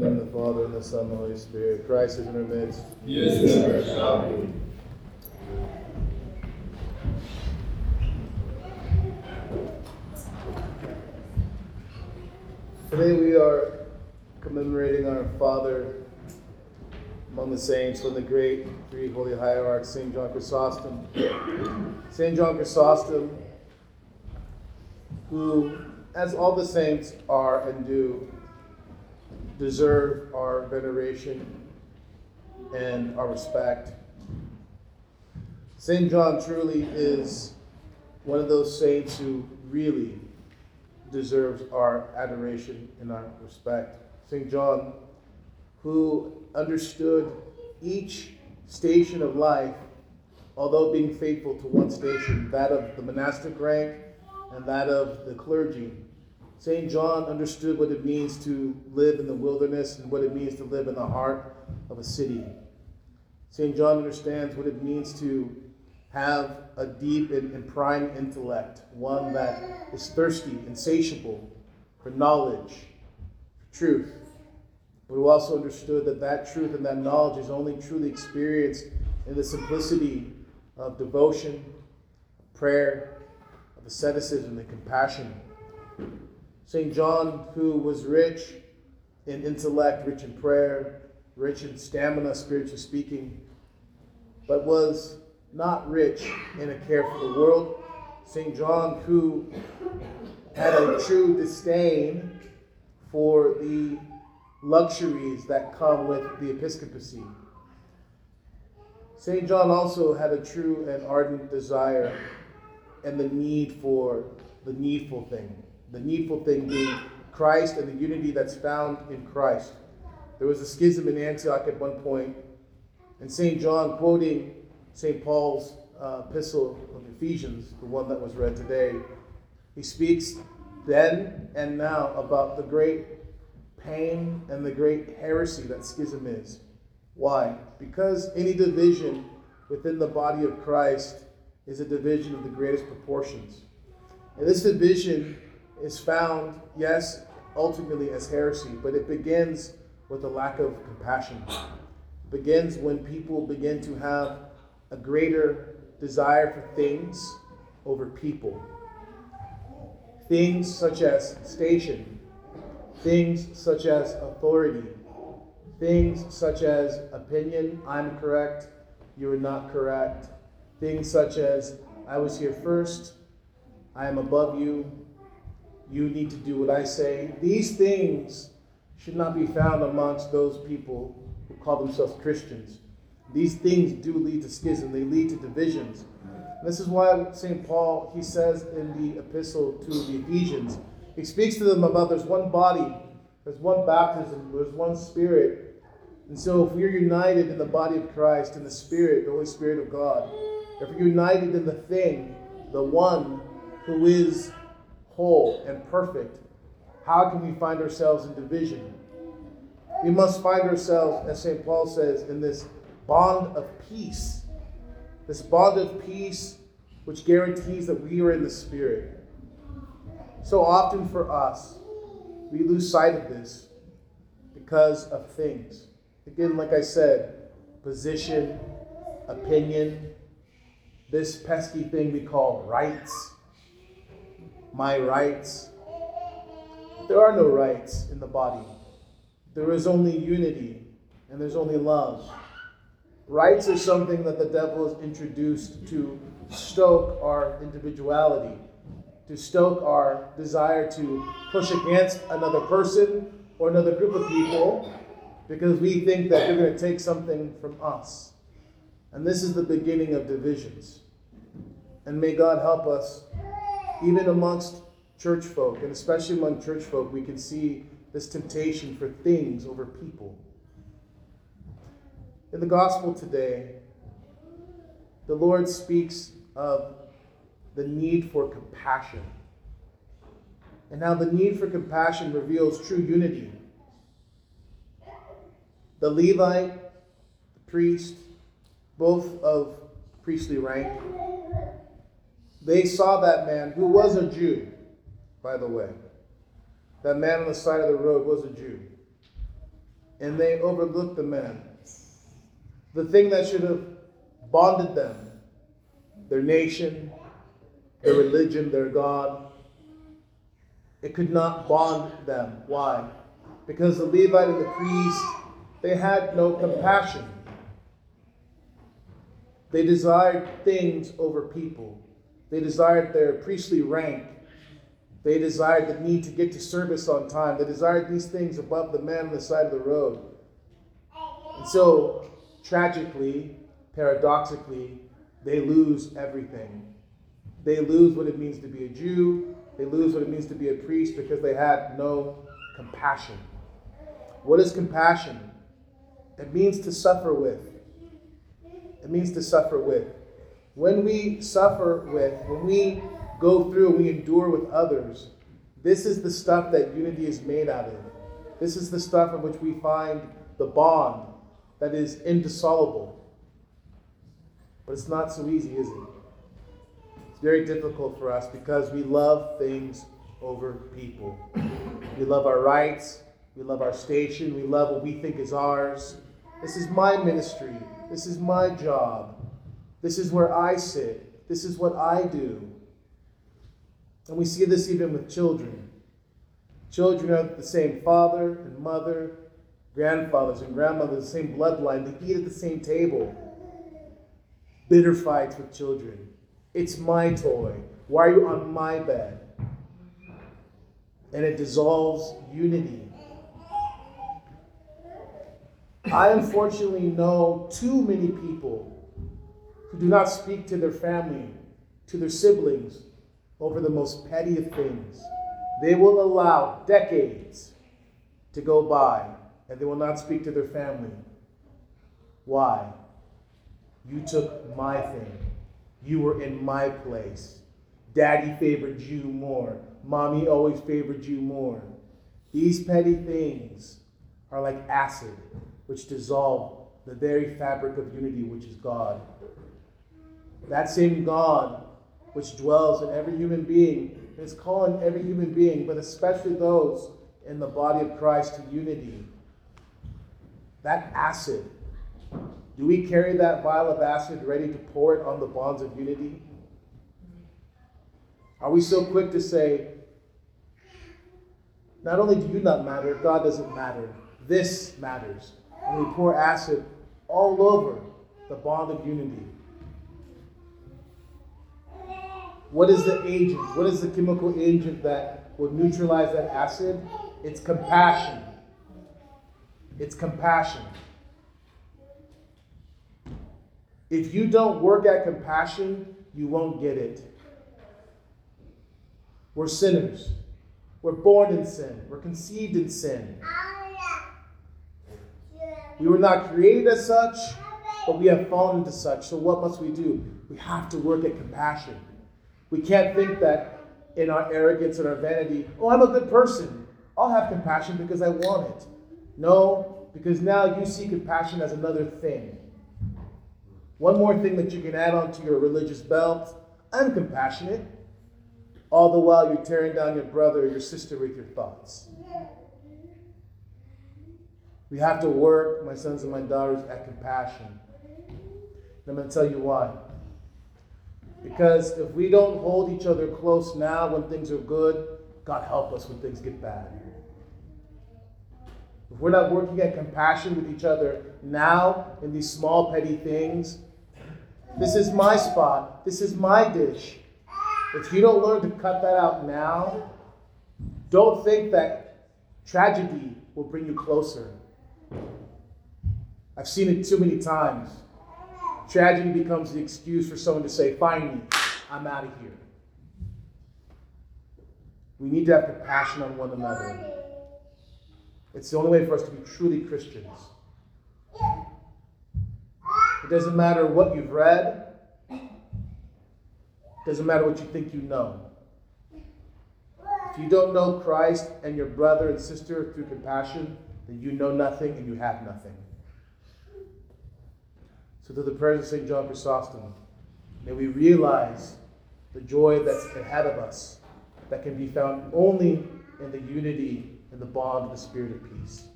In the name of the Father, and the Son, and the Holy Spirit. Christ is in our midst. Yes, and ever shall be. Today we are commemorating our Father among the saints, one of the great three holy hierarchs, St. John Chrysostom. St. John Chrysostom, who, as all the saints are and do, deserve our veneration and our respect. St. John truly is one of those saints who really deserves our adoration and our respect. St. John, who understood each station of life, although being faithful to one station, that of the monastic rank and that of the clergy. St. John understood what it means to live in the wilderness and what it means to live in the heart of a city. St. John understands what it means to have a deep and prime intellect, one that is thirsty, insatiable for knowledge, for truth. But who also understood that truth and that knowledge is only truly experienced in the simplicity of devotion, prayer, of asceticism, and compassion. St. John, who was rich in intellect, rich in prayer, rich in stamina, spiritually speaking, but was not rich in a care for the world. St. John, who had a true disdain for the luxuries that come with the episcopacy. St. John also had a true and ardent desire and the need for the needful thing. The needful thing being Christ and the unity that's found in Christ. There was a schism in Antioch at one point, and St. John, quoting St. Paul's epistle of Ephesians, the one that was read today, he speaks then and now about the great pain and the great heresy that schism is. Why? Because any division within the body of Christ is a division of the greatest proportions. And this division is found, yes, ultimately as heresy, but it begins with a lack of compassion. It begins when people begin to have a greater desire for things over people. Things such as station, things such as authority, things such as opinion, I'm correct, you are not correct, things such as I was here first, I am above you, you need to do what I say. These things should not be found amongst those people who call themselves Christians. These things do lead to schism. They lead to divisions. This is why St. Paul, he says in the epistle to the Ephesians, he speaks to them about there's one body, there's one baptism, there's one spirit. And so if we're united in the body of Christ, in the Spirit, the Holy Spirit of God, if we're united in the thing, the one who is whole and perfect, how can we find ourselves in division? We must find ourselves, as St. Paul says, in this bond of peace. This bond of peace which guarantees that we are in the Spirit. So often for us, we lose sight of this because of things. Again, like I said, position, opinion, this pesky thing we call rights. My rights. There are no rights in the body. There is only unity and there's only love. Rights are something that the devil has introduced to stoke our individuality, to stoke our desire to push against another person or another group of people because we think that they're going to take something from us. And this is the beginning of divisions. And may God help us. Even amongst church folk, and especially among church folk, we can see this temptation for things over people. In the gospel today, the Lord speaks of the need for compassion, and how the need for compassion reveals true unity. The Levite, the priest, both of priestly rank, they saw that man, who was a Jew, by the way. That man on the side of the road was a Jew. and they overlooked the man. The thing that should have bonded them, their nation, their religion, their God, it could not bond them. Why? Because the Levite and the priest, they had no compassion. They desired things over people. They desired their priestly rank. They desired the need to get to service on time. They desired these things above the man on the side of the road. And so, tragically, paradoxically, they lose everything. They lose what it means to be a Jew. They lose what it means to be a priest because they had no compassion. What is compassion? It means to suffer with. It means to suffer with. When we suffer with, when we go through and we endure with others, this is the stuff that unity is made out of. This is the stuff in which we find the bond that is indissoluble. But it's not so easy, is it? It's very difficult for us because we love things over people. We love our rights. We love our station. We love what we think is ours. This is my ministry. This is my job. This is where I sit. This is what I do. And we see this even with children. Children have the same father and mother, grandfathers and grandmothers, the same bloodline. They eat at the same table. Bitter fights with children. It's my toy. Why are you on my bed? And it dissolves unity. I unfortunately know too many people who do not speak to their family, to their siblings, over the most petty of things. They will allow decades to go by, and they will not speak to their family. Why? You took my thing. You were in my place. Daddy favored you more. Mommy always favored you more. These petty things are like acid, which dissolve the very fabric of unity, which is God. That same God which dwells in every human being, is calling every human being, but especially those in the body of Christ, to unity. That acid, do we carry that vial of acid ready to pour it on the bonds of unity? Are we so quick to say, not only do you not matter, God doesn't matter, this matters. And we pour acid all over the bond of unity. What is the agent? What is the chemical agent that would neutralize that acid? It's compassion. It's compassion. If you don't work at compassion, you won't get it. We're sinners. We're born in sin. We're conceived in sin. We were not created as such, but we have fallen into such. So what must we do? We have to work at compassion. We can't think that in our arrogance and our vanity, oh, I'm a good person. I'll have compassion because I want it. No, because now you see compassion as another thing. One more thing that you can add on to your religious belt. I'm compassionate. All the while you're tearing down your brother or your sister with your thoughts. We have to work, my sons and my daughters, at compassion. And I'm going to tell you why. Because if we don't hold each other close now when things are good, God help us when things get bad. If we're not working at compassion with each other now in these small petty things, this is my spot, this is my dish. If you don't learn to cut that out now, don't think that tragedy will bring you closer. I've seen it too many times. Tragedy becomes the excuse for someone to say, "Find me, I'm out of here." We need to have compassion on one another. It's the only way for us to be truly Christians. It doesn't matter what you've read. It doesn't matter what you think you know. If you don't know Christ and your brother and sister through compassion, then you know nothing and you have nothing. So through the prayers of St. John Chrysostom, may we realize the joy that's ahead of us that can be found only in the unity and the bond of the Spirit of Peace.